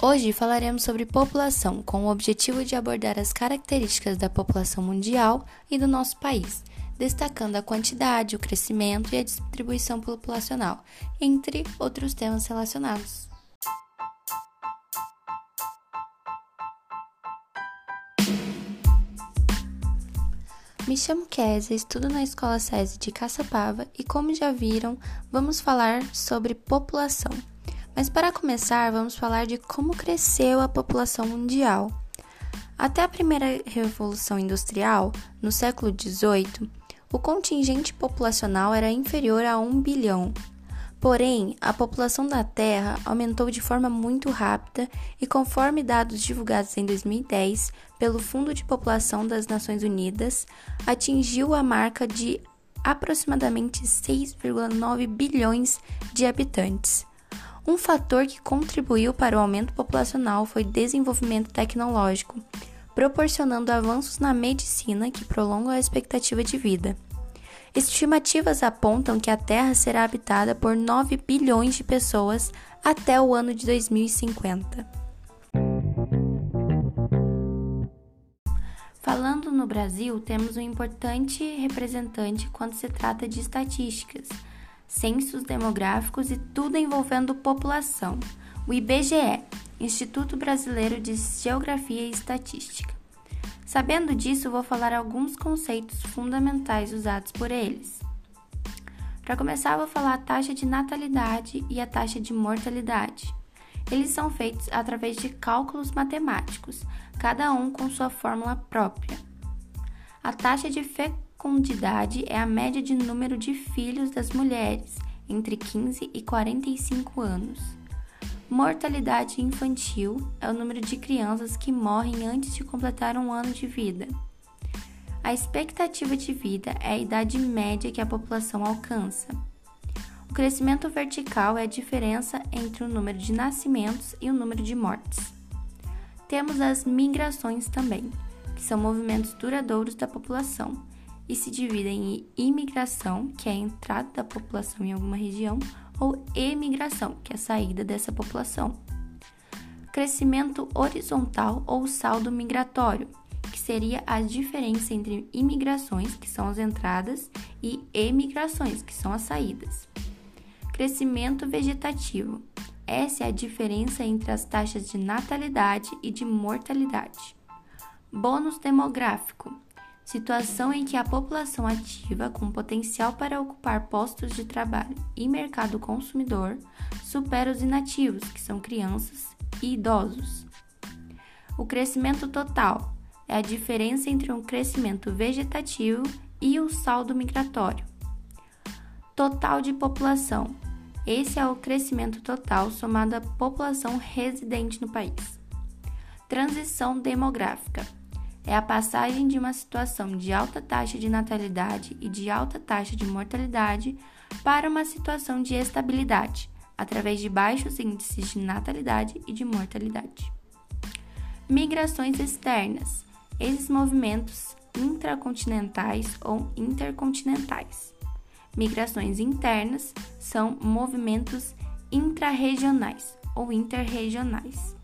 Hoje falaremos sobre população, com o objetivo de abordar as características da população mundial e do nosso país, destacando a quantidade, o crescimento e a distribuição populacional, entre outros temas relacionados. Me chamo Quézia, estudo na Escola SESI de Caçapava e, como já viram, vamos falar sobre população. Mas para começar, vamos falar de como cresceu a população mundial. Até a primeira Revolução Industrial, no século XVIII, o contingente populacional era inferior a 1 bilhão. Porém, a população da Terra aumentou de forma muito rápida e, conforme dados divulgados em 2010 pelo Fundo de População das Nações Unidas, atingiu a marca de aproximadamente 6,9 bilhões de habitantes. Um fator que contribuiu para o aumento populacional foi o desenvolvimento tecnológico, proporcionando avanços na medicina que prolongam a expectativa de vida. Estimativas apontam que a Terra será habitada por 9 bilhões de pessoas até o ano de 2050. Falando no Brasil, temos um importante representante quando se trata de estatísticas, censos demográficos e tudo envolvendo população, o IBGE, Instituto Brasileiro de Geografia e Estatística. Sabendo disso, vou falar alguns conceitos fundamentais usados por eles. Para começar, vou falar a taxa de natalidade e a taxa de mortalidade. Eles são feitos através de cálculos matemáticos, cada um com sua fórmula própria. A taxa de fecundidade é a média de número de filhos das mulheres entre 15 e 45 anos. Mortalidade infantil é o número de crianças que morrem antes de completar um ano de vida. A expectativa de vida é a idade média que a população alcança. O crescimento vertical é a diferença entre o número de nascimentos e o número de mortes. Temos as migrações também, que são movimentos duradouros da população, e se dividem em imigração, que é a entrada da população em alguma região, ou emigração, que é a saída dessa população. Crescimento horizontal ou saldo migratório, que seria a diferença entre imigrações, que são as entradas, e emigrações, que são as saídas. Crescimento vegetativo, essa é a diferença entre as taxas de natalidade e de mortalidade. Bônus demográfico, situação em que a população ativa com potencial para ocupar postos de trabalho e mercado consumidor supera os inativos, que são crianças e idosos. O crescimento total é a diferença entre um crescimento vegetativo e o saldo migratório. Total de população, esse é o crescimento total somado à população residente no país. Transição demográfica, é a passagem de uma situação de alta taxa de natalidade e de alta taxa de mortalidade para uma situação de estabilidade, através de baixos índices de natalidade e de mortalidade. Migrações externas, esses movimentos intracontinentais ou intercontinentais. Migrações internas são movimentos intrarregionais ou interregionais.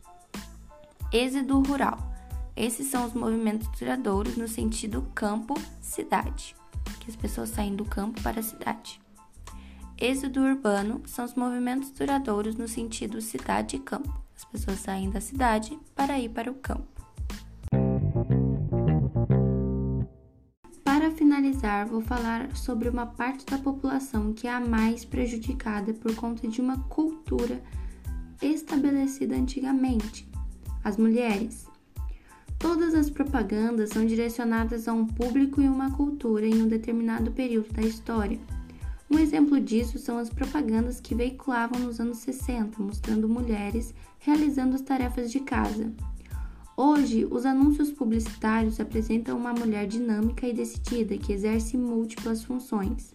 Êxodo rural. Esses são os movimentos duradouros no sentido campo-cidade, que as pessoas saem do campo para a cidade. Êxodo urbano são os movimentos duradouros no sentido cidade-campo, as pessoas saem da cidade para ir para o campo. Para finalizar, vou falar sobre uma parte da população que é a mais prejudicada por conta de uma cultura estabelecida antigamente, as mulheres. Todas as propagandas são direcionadas a um público e uma cultura em um determinado período da história. Um exemplo disso são as propagandas que veiculavam nos anos 60, mostrando mulheres realizando as tarefas de casa. Hoje, os anúncios publicitários apresentam uma mulher dinâmica e decidida que exerce múltiplas funções.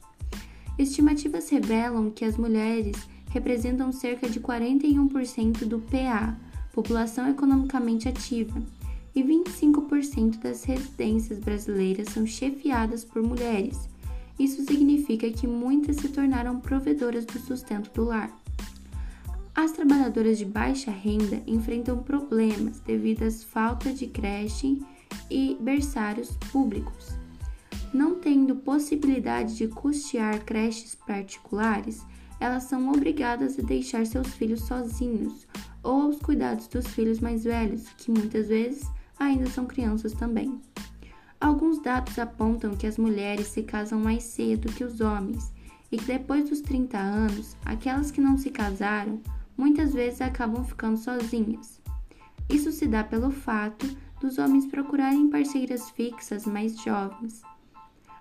Estimativas revelam que as mulheres representam cerca de 41% do PA, população economicamente ativa, e 25% das residências brasileiras são chefiadas por mulheres. Isso significa que muitas se tornaram provedoras do sustento do lar. As trabalhadoras de baixa renda enfrentam problemas devido à falta de creche e berçários públicos. Não tendo possibilidade de custear creches particulares, elas são obrigadas a deixar seus filhos sozinhos ou aos cuidados dos filhos mais velhos, que muitas vezes ainda são crianças também. Alguns dados apontam que as mulheres se casam mais cedo que os homens e que depois dos 30 anos, aquelas que não se casaram muitas vezes acabam ficando sozinhas. Isso se dá pelo fato dos homens procurarem parceiras fixas mais jovens.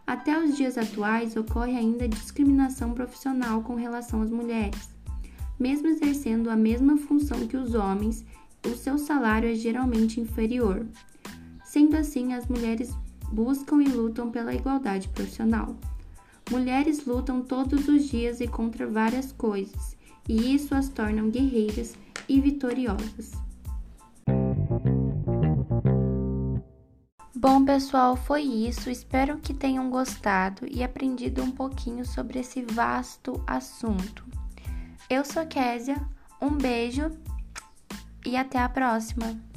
Até os dias atuais ocorre ainda discriminação profissional com relação às mulheres. Mesmo exercendo a mesma função que os homens, o seu salário é geralmente inferior. Sendo assim, as mulheres buscam e lutam pela igualdade profissional. Mulheres lutam todos os dias e contra várias coisas, e isso as torna guerreiras e vitoriosas. Bom, pessoal, foi isso. Espero que tenham gostado e aprendido um pouquinho sobre esse vasto assunto. Eu sou Quézia, um beijo e até a próxima!